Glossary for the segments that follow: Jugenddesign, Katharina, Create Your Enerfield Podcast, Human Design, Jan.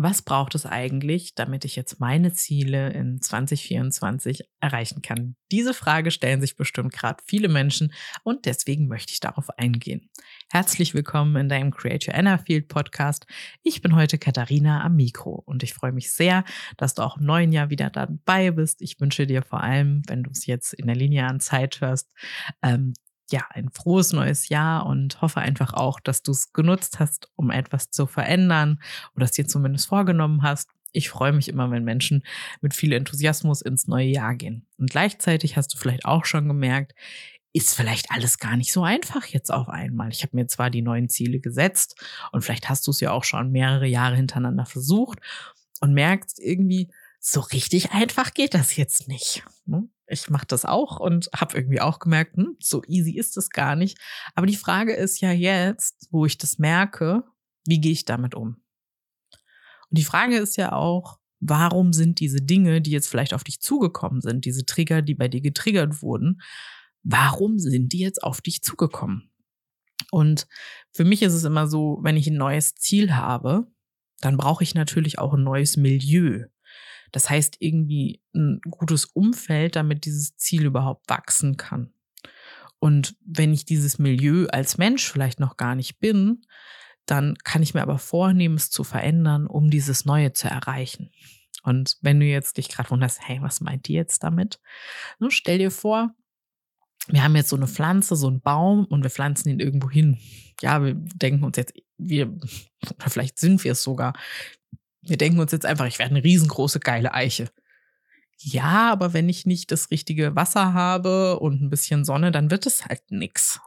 was braucht es eigentlich, damit ich jetzt meine Ziele in 2024 erreichen kann? Diese Frage stellen sich bestimmt gerade viele Menschen und deswegen möchte ich darauf eingehen. Herzlich willkommen in deinem Create Your Enerfield Podcast. Ich bin heute Katharina am Mikro und ich freue mich sehr, dass du auch im neuen Jahr wieder dabei bist. Ich wünsche dir vor allem, wenn du es jetzt in der linearen Zeit hörst, ein frohes neues Jahr und hoffe einfach auch, dass du es genutzt hast, um etwas zu verändern oder es dir zumindest vorgenommen hast. Ich freue mich immer, wenn Menschen mit viel Enthusiasmus ins neue Jahr gehen. Und gleichzeitig hast du vielleicht auch schon gemerkt, ist vielleicht alles gar nicht so einfach jetzt auf einmal. Ich habe mir zwar die neuen Ziele gesetzt und vielleicht hast du es ja auch schon mehrere Jahre hintereinander versucht und merkst irgendwie, so richtig einfach geht das jetzt nicht. Ich mache das auch und habe irgendwie auch gemerkt, so easy ist es gar nicht. Aber die Frage ist ja jetzt, wo ich das merke, wie gehe ich damit um? Und die Frage ist ja auch, warum sind diese Dinge, die jetzt vielleicht auf dich zugekommen sind, diese Trigger, die bei dir getriggert wurden, warum sind die jetzt auf dich zugekommen? Und für mich ist es immer so, wenn ich ein neues Ziel habe, dann brauche ich natürlich auch ein neues Milieu. Das heißt, irgendwie ein gutes Umfeld, damit dieses Ziel überhaupt wachsen kann. Und wenn ich dieses Milieu als Mensch vielleicht noch gar nicht bin, dann kann ich mir aber vornehmen, es zu verändern, um dieses Neue zu erreichen. Und wenn du jetzt dich gerade wunderst, hey, was meint ihr jetzt damit? Nun, stell dir vor, wir haben jetzt so eine Pflanze, so einen Baum und wir pflanzen ihn irgendwo hin. Ja, wir denken uns jetzt, vielleicht sind wir es sogar. Wir denken uns jetzt einfach, ich werde eine riesengroße, geile Eiche. Ja, aber wenn ich nicht das richtige Wasser habe und ein bisschen Sonne, dann wird es halt nix.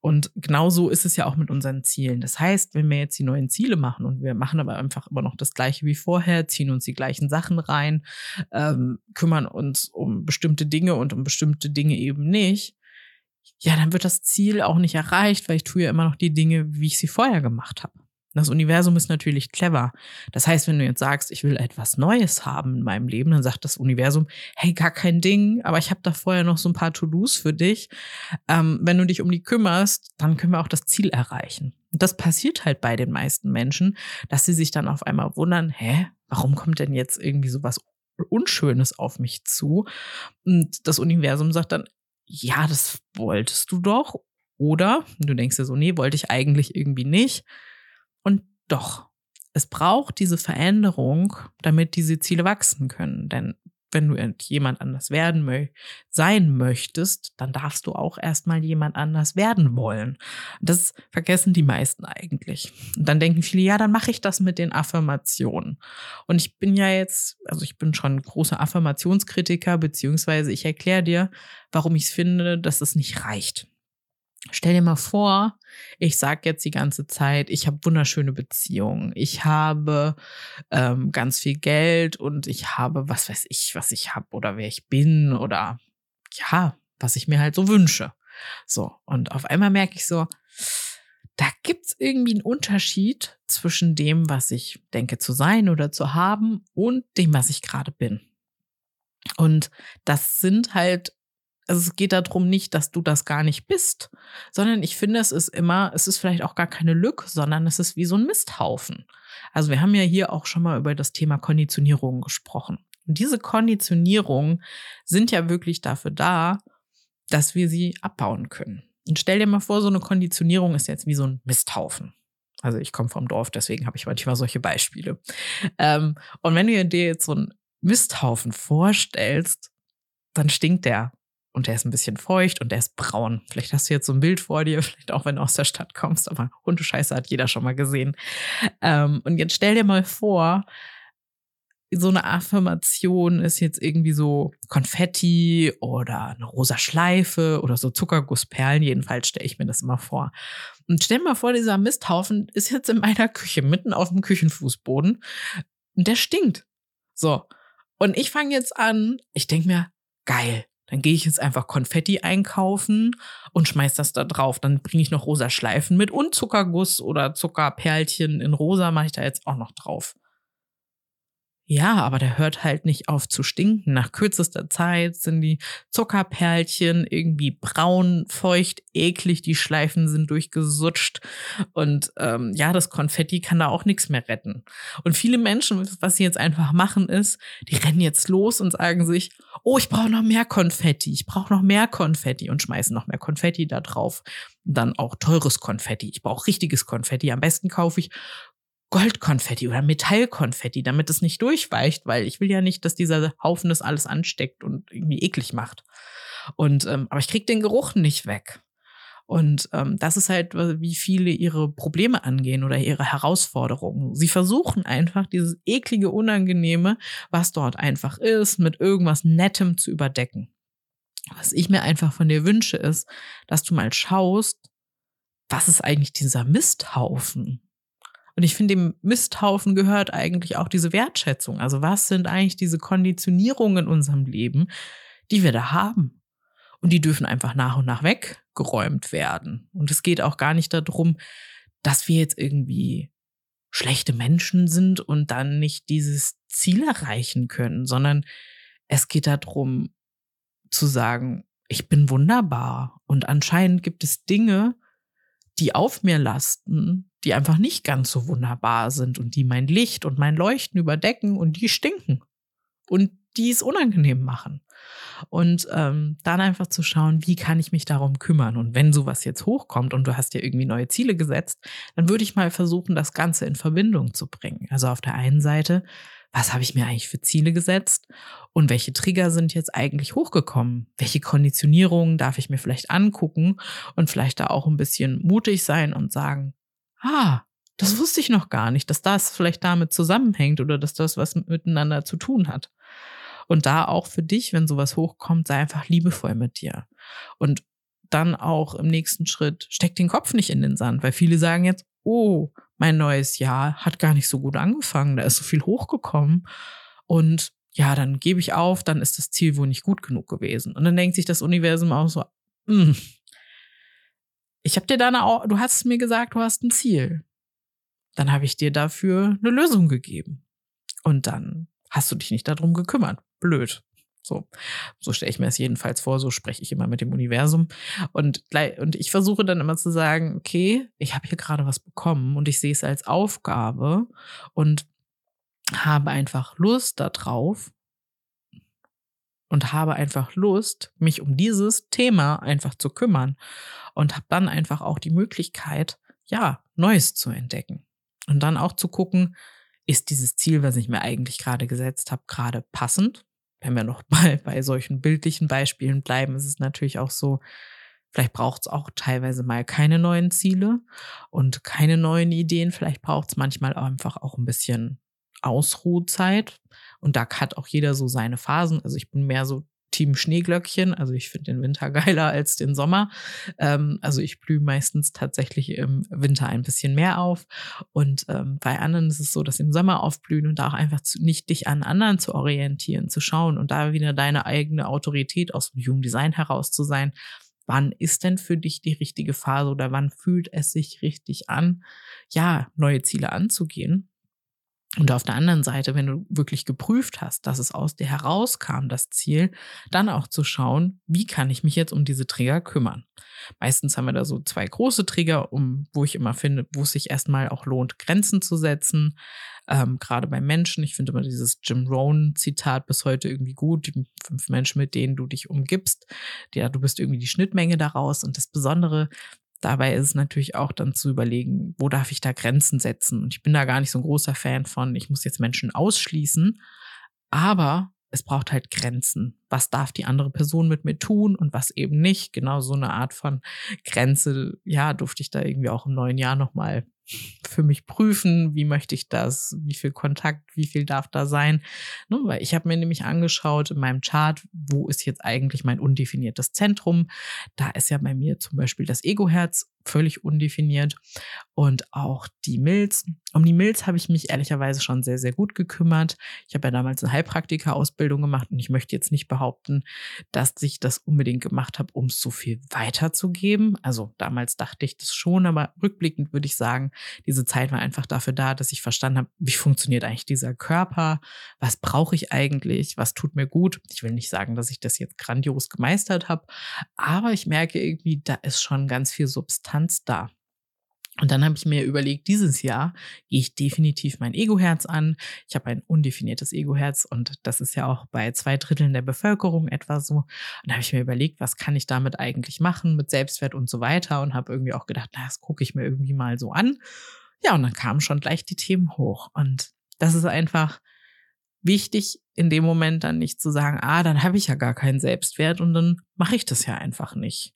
Und genauso ist es ja auch mit unseren Zielen. Das heißt, wenn wir jetzt die neuen Ziele machen und wir machen aber einfach immer noch das Gleiche wie vorher, ziehen uns die gleichen Sachen rein, kümmern uns um bestimmte Dinge und um bestimmte Dinge eben nicht, ja, dann wird das Ziel auch nicht erreicht, weil ich tue ja immer noch die Dinge, wie ich sie vorher gemacht habe. Das Universum ist natürlich clever. Das heißt, wenn du jetzt sagst, ich will etwas Neues haben in meinem Leben, dann sagt das Universum, hey, gar kein Ding, aber ich habe da vorher noch so ein paar To-Dos für dich. Wenn du dich um die kümmerst, dann können wir auch das Ziel erreichen. Und das passiert halt bei den meisten Menschen, dass sie sich dann auf einmal wundern, warum kommt denn jetzt irgendwie sowas Unschönes auf mich zu? Und das Universum sagt dann, ja, das wolltest du doch. Oder du denkst dir so, nee, wollte ich eigentlich irgendwie nicht. Und doch, es braucht diese Veränderung, damit diese Ziele wachsen können. Denn wenn du jemand anders sein möchtest, dann darfst du auch erstmal jemand anders werden wollen. Das vergessen die meisten eigentlich. Und dann denken viele, ja, dann mache ich das mit den Affirmationen. Und ich bin ja jetzt, also ich bin schon ein großer Affirmationskritiker, beziehungsweise ich erkläre dir, warum ich finde, dass es nicht reicht. Stell dir mal vor, ich sage jetzt die ganze Zeit, ich habe wunderschöne Beziehungen, ich habe ganz viel Geld und ich habe, was weiß ich, was ich habe oder wer ich bin oder ja, was ich mir halt so wünsche. So, und auf einmal merke ich so, da gibt es irgendwie einen Unterschied zwischen dem, was ich denke zu sein oder zu haben und dem, was ich gerade bin. Und das sind halt, also es geht darum nicht, dass du das gar nicht bist, sondern ich finde, es ist vielleicht auch gar keine Lücke, sondern es ist wie so ein Misthaufen. Also wir haben ja hier auch schon mal über das Thema Konditionierung gesprochen. Und diese Konditionierungen sind ja wirklich dafür da, dass wir sie abbauen können. Und stell dir mal vor, so eine Konditionierung ist jetzt wie so ein Misthaufen. Also ich komme vom Dorf, deswegen habe ich manchmal solche Beispiele. Und wenn du dir jetzt so einen Misthaufen vorstellst, dann stinkt der. Und der ist ein bisschen feucht und der ist braun. Vielleicht hast du jetzt so ein Bild vor dir, vielleicht auch, wenn du aus der Stadt kommst. Aber Hundescheiße hat jeder schon mal gesehen. Und jetzt stell dir mal vor, so eine Affirmation ist jetzt irgendwie so Konfetti oder eine rosa Schleife oder so Zuckergussperlen. Jedenfalls stelle ich mir das immer vor. Und stell dir mal vor, dieser Misthaufen ist jetzt in meiner Küche, mitten auf dem Küchenfußboden. Und der stinkt. So. Und ich fange jetzt an, ich denke mir, geil. Dann gehe ich jetzt einfach Konfetti einkaufen und schmeiß das da drauf. Dann bringe ich noch rosa Schleifen mit und Zuckerguss oder Zuckerperlchen in rosa mache ich da jetzt auch noch drauf. Ja, aber der hört halt nicht auf zu stinken. Nach kürzester Zeit sind die Zuckerperlchen irgendwie braun, feucht, eklig, die Schleifen sind durchgesutscht und das Konfetti kann da auch nichts mehr retten. Und viele Menschen, was sie jetzt einfach machen ist, die rennen jetzt los und sagen sich, oh, ich brauche noch mehr Konfetti, und schmeißen noch mehr Konfetti da drauf. Und dann auch teures Konfetti, ich brauche richtiges Konfetti, am besten kaufe ich Goldkonfetti oder Metallkonfetti, damit es nicht durchweicht, weil ich will ja nicht, dass dieser Haufen das alles ansteckt und irgendwie eklig macht. Und aber ich kriege den Geruch nicht weg. Und das ist halt, wie viele ihre Probleme angehen oder ihre Herausforderungen. Sie versuchen einfach, dieses eklige, unangenehme, was dort einfach ist, mit irgendwas Nettem zu überdecken. Was ich mir einfach von dir wünsche, ist, dass du mal schaust, was ist eigentlich dieser Misthaufen? Und ich finde, dem Misthaufen gehört eigentlich auch diese Wertschätzung. Also was sind eigentlich diese Konditionierungen in unserem Leben, die wir da haben? Und die dürfen einfach nach und nach weggeräumt werden. Und es geht auch gar nicht darum, dass wir jetzt irgendwie schlechte Menschen sind und dann nicht dieses Ziel erreichen können, sondern es geht darum zu sagen, ich bin wunderbar. Und anscheinend gibt es Dinge, die auf mir lasten, die einfach nicht ganz so wunderbar sind und die mein Licht und mein Leuchten überdecken und die stinken und die es unangenehm machen. Und dann einfach zu schauen, wie kann ich mich darum kümmern? Und wenn sowas jetzt hochkommt und du hast dir irgendwie neue Ziele gesetzt, dann würde ich mal versuchen, das Ganze in Verbindung zu bringen. Also auf der einen Seite, was habe ich mir eigentlich für Ziele gesetzt und welche Trigger sind jetzt eigentlich hochgekommen? Welche Konditionierungen darf ich mir vielleicht angucken und vielleicht da auch ein bisschen mutig sein und sagen, das wusste ich noch gar nicht, dass das vielleicht damit zusammenhängt oder dass das was miteinander zu tun hat. Und da auch für dich, wenn sowas hochkommt, sei einfach liebevoll mit dir. Und dann auch im nächsten Schritt, steck den Kopf nicht in den Sand, weil viele sagen jetzt, oh, mein neues Jahr hat gar nicht so gut angefangen, da ist so viel hochgekommen und ja, dann gebe ich auf, dann ist das Ziel wohl nicht gut genug gewesen. Und dann denkt sich das Universum auch so, ich habe dir du hast mir gesagt, du hast ein Ziel. Dann habe ich dir dafür eine Lösung gegeben. Und dann hast du dich nicht darum gekümmert. Blöd. So stelle ich mir das jedenfalls vor, so spreche ich immer mit dem Universum. Und ich versuche dann immer zu sagen, okay, ich habe hier gerade was bekommen und ich sehe es als Aufgabe und habe einfach Lust darauf und habe einfach Lust, mich um dieses Thema einfach zu kümmern und habe dann einfach auch die Möglichkeit, ja, Neues zu entdecken. Und dann auch zu gucken, ist dieses Ziel, was ich mir eigentlich gerade gesetzt habe, gerade passend? Wenn wir noch mal bei solchen bildlichen Beispielen bleiben, ist es natürlich auch so, vielleicht braucht es auch teilweise mal keine neuen Ziele und keine neuen Ideen. Vielleicht braucht es manchmal einfach auch ein bisschen Ausruhzeit. Und da hat auch jeder so seine Phasen. Also ich bin mehr so Team Schneeglöckchen. Also ich finde den Winter geiler als den Sommer. Also ich blühe meistens tatsächlich im Winter ein bisschen mehr auf. Und bei anderen ist es so, dass sie im Sommer aufblühen und da auch einfach nicht dich an anderen zu orientieren, zu schauen und da wieder deine eigene Autorität aus dem Jugenddesign heraus zu sein. Wann ist denn für dich die richtige Phase oder wann fühlt es sich richtig an, ja, neue Ziele anzugehen? Und auf der anderen Seite, wenn du wirklich geprüft hast, dass es aus dir herauskam, das Ziel, dann auch zu schauen, wie kann ich mich jetzt um diese Trigger kümmern? Meistens haben wir da so zwei große Trigger, wo ich immer finde, wo es sich erstmal auch lohnt, Grenzen zu setzen. Gerade bei Menschen, ich finde immer dieses Jim Rohn-Zitat bis heute irgendwie gut, die 5 Menschen, mit denen du dich umgibst, du bist irgendwie die Schnittmenge daraus und das Besondere, dabei ist es natürlich auch dann zu überlegen, wo darf ich da Grenzen setzen? Und ich bin da gar nicht so ein großer Fan von, ich muss jetzt Menschen ausschließen, aber es braucht halt Grenzen. Was darf die andere Person mit mir tun und was eben nicht? Genau so eine Art von Grenze, ja, durfte ich da irgendwie auch im neuen Jahr nochmal für mich prüfen, wie möchte ich das, wie viel Kontakt, wie viel darf da sein, weil ich habe mir nämlich angeschaut in meinem Chart, wo ist jetzt eigentlich mein undefiniertes Zentrum, da ist ja bei mir zum Beispiel das Egoherz völlig undefiniert. Und auch die Milz. Um die Milz habe ich mich ehrlicherweise schon sehr, sehr gut gekümmert. Ich habe ja damals eine Heilpraktika-Ausbildung gemacht und ich möchte jetzt nicht behaupten, dass ich das unbedingt gemacht habe, um es so viel weiterzugeben. Also damals dachte ich das schon, aber rückblickend würde ich sagen, diese Zeit war einfach dafür da, dass ich verstanden habe, wie funktioniert eigentlich dieser Körper, was brauche ich eigentlich, was tut mir gut. Ich will nicht sagen, dass ich das jetzt grandios gemeistert habe, aber ich merke irgendwie, da ist schon ganz viel Substanz da. Und dann habe ich mir überlegt, dieses Jahr gehe ich definitiv mein Ego-Herz an. Ich habe ein undefiniertes Ego-Herz und das ist ja auch bei 2/3 der Bevölkerung etwa so. Und da habe ich mir überlegt, was kann ich damit eigentlich machen mit Selbstwert und so weiter und habe irgendwie auch gedacht, na, das gucke ich mir irgendwie mal so an. Ja, und dann kamen schon gleich die Themen hoch. Und das ist einfach wichtig, in dem Moment dann nicht zu sagen, dann habe ich ja gar keinen Selbstwert und dann mache ich das ja einfach nicht.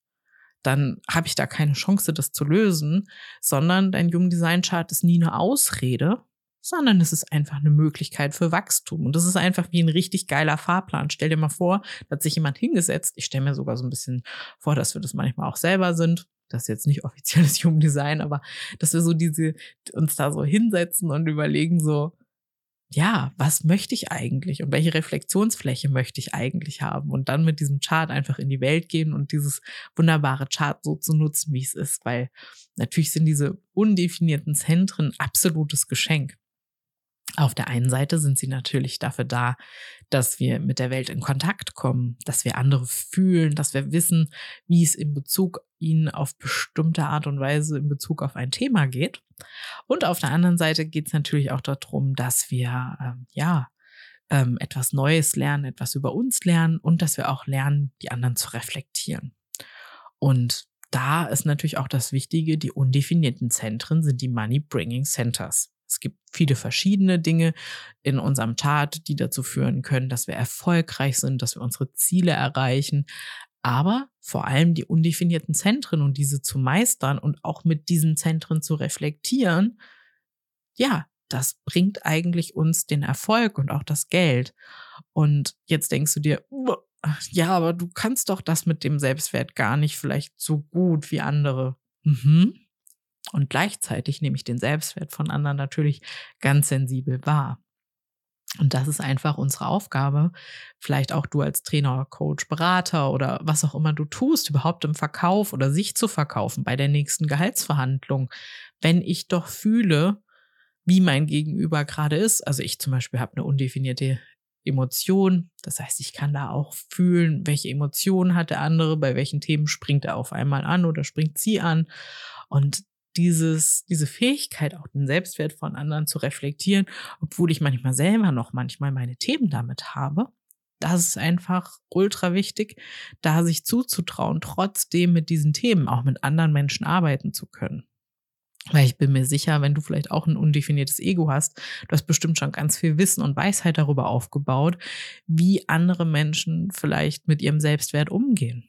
Dann habe ich da keine Chance, das zu lösen, sondern dein Jugenddesign-Chart ist nie eine Ausrede, sondern es ist einfach eine Möglichkeit für Wachstum. Und das ist einfach wie ein richtig geiler Fahrplan. Stell dir mal vor, da hat sich jemand hingesetzt. Ich stelle mir sogar so ein bisschen vor, dass wir das manchmal auch selber sind. Das ist jetzt nicht offizielles Jugenddesign, aber dass wir so uns da so hinsetzen und überlegen so, ja, was möchte ich eigentlich und welche Reflexionsfläche möchte ich eigentlich haben und dann mit diesem Chart einfach in die Welt gehen und dieses wunderbare Chart so zu nutzen, wie es ist, weil natürlich sind diese undefinierten Zentren absolutes Geschenk. Auf der einen Seite sind sie natürlich dafür da, dass wir mit der Welt in Kontakt kommen, dass wir andere fühlen, dass wir wissen, wie es in Bezug ihnen auf bestimmte Art und Weise in Bezug auf ein Thema geht. Und auf der anderen Seite geht es natürlich auch darum, dass wir etwas Neues lernen, etwas über uns lernen und dass wir auch lernen, die anderen zu reflektieren. Und da ist natürlich auch das Wichtige, die undefinierten Zentren sind die Money-Bringing Centers. Es gibt viele verschiedene Dinge in unserem Chart, die dazu führen können, dass wir erfolgreich sind, dass wir unsere Ziele erreichen, aber vor allem die undefinierten Zentren und diese zu meistern und auch mit diesen Zentren zu reflektieren, ja, das bringt eigentlich uns den Erfolg und auch das Geld. Und jetzt denkst du dir, ja, aber du kannst doch das mit dem Selbstwert gar nicht vielleicht so gut wie andere. Und gleichzeitig nehme ich den Selbstwert von anderen natürlich ganz sensibel wahr. Und das ist einfach unsere Aufgabe. Vielleicht auch du als Trainer, Coach, Berater oder was auch immer du tust, überhaupt im Verkauf oder sich zu verkaufen bei der nächsten Gehaltsverhandlung. Wenn ich doch fühle, wie mein Gegenüber gerade ist, also ich zum Beispiel habe eine undefinierte Emotion, das heißt, ich kann da auch fühlen, welche Emotionen hat der andere, bei welchen Themen springt er auf einmal an oder springt sie an. Und diese Fähigkeit, auch den Selbstwert von anderen zu reflektieren, obwohl ich manchmal meine Themen damit habe, das ist einfach ultra wichtig, da sich zuzutrauen, trotzdem mit diesen Themen auch mit anderen Menschen arbeiten zu können. Weil ich bin mir sicher, wenn du vielleicht auch ein undefiniertes Ego hast, du hast bestimmt schon ganz viel Wissen und Weisheit darüber aufgebaut, wie andere Menschen vielleicht mit ihrem Selbstwert umgehen.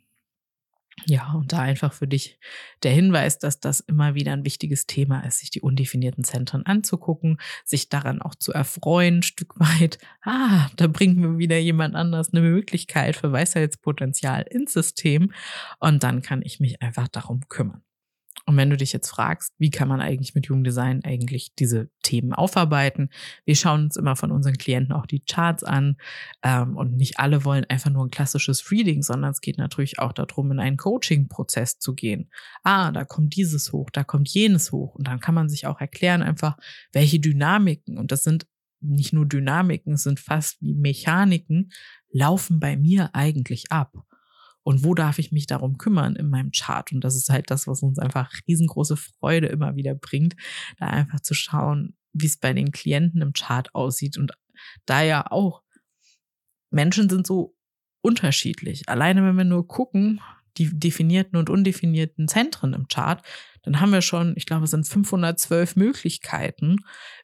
Ja, und da einfach für dich der Hinweis, dass das immer wieder ein wichtiges Thema ist, sich die undefinierten Zentren anzugucken, sich daran auch zu erfreuen, ein Stück weit. Da bringt mir wieder jemand anders eine Möglichkeit für Weisheitspotenzial ins System und dann kann ich mich einfach darum kümmern. Und wenn du dich jetzt fragst, wie kann man eigentlich mit Jugenddesign eigentlich diese Themen aufarbeiten? Wir schauen uns immer von unseren Klienten auch die Charts an und nicht alle wollen einfach nur ein klassisches Reading, sondern es geht natürlich auch darum, in einen Coaching-Prozess zu gehen. Da kommt dieses hoch, da kommt jenes hoch und dann kann man sich auch erklären einfach, welche Dynamiken, und das sind nicht nur Dynamiken, es sind fast wie Mechaniken, laufen bei mir eigentlich ab. Und wo darf ich mich darum kümmern in meinem Chart? Und das ist halt das, was uns einfach riesengroße Freude immer wieder bringt, da einfach zu schauen, wie es bei den Klienten im Chart aussieht. Und da ja auch, Menschen sind so unterschiedlich. Alleine wenn wir nur gucken, die definierten und undefinierten Zentren im Chart, dann haben wir schon, ich glaube, es sind 512 Möglichkeiten,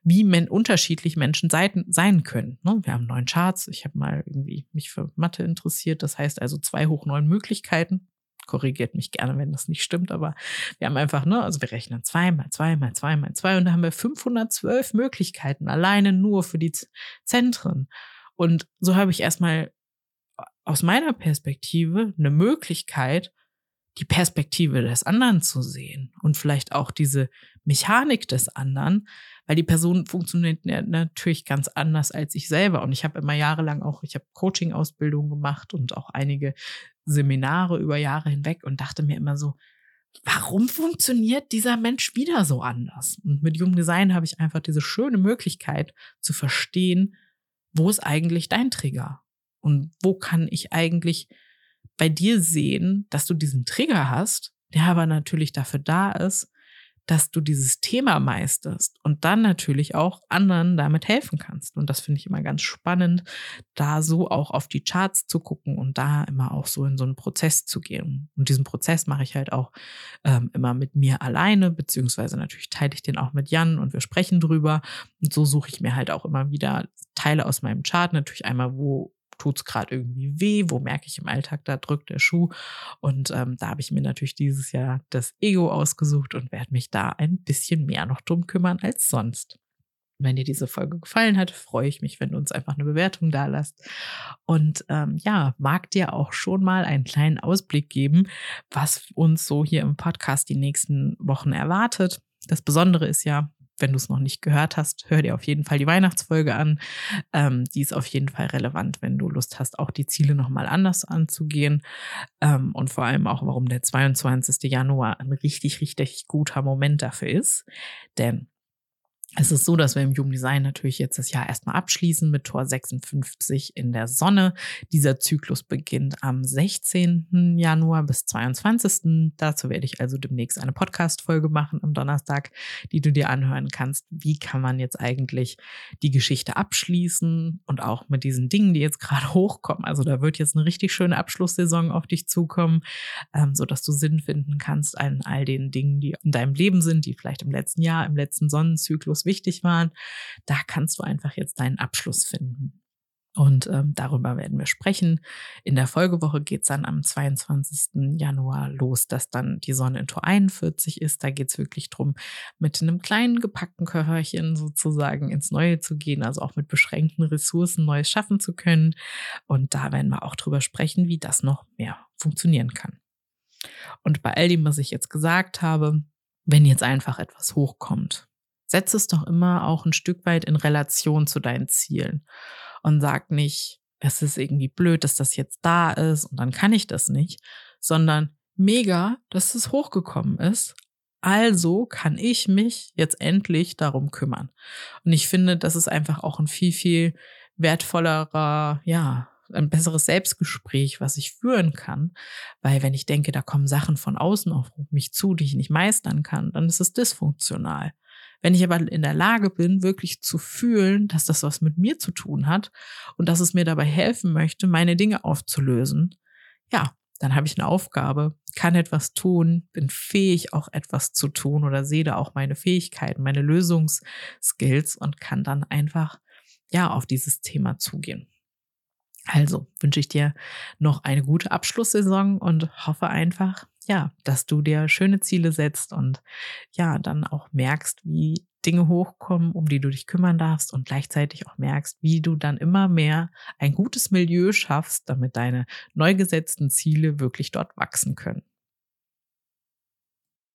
wie unterschiedlich Menschen sein können. Wir haben 9 Charts, ich habe mal irgendwie mich für Mathe interessiert, das heißt also 2 hoch 9 Möglichkeiten. Korrigiert mich gerne, wenn das nicht stimmt, aber wir haben einfach, also wir rechnen 2 mal 2 mal 2 mal 2 und da haben wir 512 Möglichkeiten, alleine nur für die Zentren. Und so habe ich erstmal aus meiner Perspektive eine Möglichkeit, die Perspektive des anderen zu sehen und vielleicht auch diese Mechanik des anderen, weil die Person funktioniert natürlich ganz anders als ich selber. Und ich habe immer jahrelang auch, ich habe Coaching-Ausbildungen gemacht und auch einige Seminare über Jahre hinweg und dachte mir immer so, warum funktioniert dieser Mensch wieder so anders? Und mit Human Design habe ich einfach diese schöne Möglichkeit zu verstehen, wo ist eigentlich dein Trigger? Und wo kann ich eigentlich bei dir sehen, dass du diesen Trigger hast, der aber natürlich dafür da ist, dass du dieses Thema meisterst und dann natürlich auch anderen damit helfen kannst. Und das finde ich immer ganz spannend, da so auch auf die Charts zu gucken und da immer auch so in so einen Prozess zu gehen. Und diesen Prozess mache ich halt auch immer mit mir alleine, beziehungsweise natürlich teile ich den auch mit Jan und wir sprechen drüber. Und so suche ich mir halt auch immer wieder Teile aus meinem Chart, natürlich einmal, wo tut es gerade irgendwie weh, wo merke ich im Alltag, da drückt der Schuh. Und da habe ich mir natürlich dieses Jahr das Ego ausgesucht und werde mich da ein bisschen mehr noch drum kümmern als sonst. Wenn dir diese Folge gefallen hat, freue ich mich, wenn du uns einfach eine Bewertung da lässt. Und mag dir auch schon mal einen kleinen Ausblick geben, was uns so hier im Podcast die nächsten Wochen erwartet. Das Besondere ist ja, wenn du es noch nicht gehört hast, hör dir auf jeden Fall die Weihnachtsfolge an. Die ist auf jeden Fall relevant, wenn du Lust hast, auch die Ziele nochmal anders anzugehen. Und vor allem auch, warum der 22. Januar ein richtig, richtig guter Moment dafür ist. Denn es ist so, dass wir im Human Design natürlich jetzt das Jahr erstmal abschließen mit Tor 56 in der Sonne. Dieser Zyklus beginnt am 16. Januar bis 22. Dazu werde ich also demnächst eine Podcast-Folge machen am Donnerstag, die du dir anhören kannst. Wie kann man jetzt eigentlich die Geschichte abschließen und auch mit diesen Dingen, die jetzt gerade hochkommen. Also da wird jetzt eine richtig schöne Abschlusssaison auf dich zukommen, sodass du Sinn finden kannst an all den Dingen, die in deinem Leben sind, die vielleicht im letzten Jahr, im letzten Sonnenzyklus wichtig waren, da kannst du einfach jetzt deinen Abschluss finden. Und darüber werden wir sprechen. In der Folgewoche geht es dann am 22. Januar los, dass dann die Sonne in Tor 41 ist. Da geht es wirklich darum, mit einem kleinen gepackten Körperchen sozusagen ins Neue zu gehen, also auch mit beschränkten Ressourcen Neues schaffen zu können. Und da werden wir auch drüber sprechen, wie das noch mehr funktionieren kann. Und bei all dem, was ich jetzt gesagt habe, wenn jetzt einfach etwas hochkommt, setz es doch immer auch ein Stück weit in Relation zu deinen Zielen und sag nicht, es ist irgendwie blöd, dass das jetzt da ist und dann kann ich das nicht, sondern mega, dass es hochgekommen ist, also kann ich mich jetzt endlich darum kümmern. Und ich finde, das ist einfach auch ein viel, viel wertvollerer, ein besseres Selbstgespräch, was ich führen kann, weil wenn ich denke, da kommen Sachen von außen auf mich zu, die ich nicht meistern kann, dann ist es dysfunktional. Wenn ich aber in der Lage bin, wirklich zu fühlen, dass das was mit mir zu tun hat und dass es mir dabei helfen möchte, meine Dinge aufzulösen, ja, dann habe ich eine Aufgabe, kann etwas tun, bin fähig auch etwas zu tun oder sehe da auch meine Fähigkeiten, meine Lösungsskills und kann dann einfach, auf dieses Thema zugehen. Also wünsche ich dir noch eine gute Abschlusssaison und hoffe einfach, dass du dir schöne Ziele setzt und dann auch merkst, wie Dinge hochkommen, um die du dich kümmern darfst und gleichzeitig auch merkst, wie du dann immer mehr ein gutes Milieu schaffst, damit deine neu gesetzten Ziele wirklich dort wachsen können.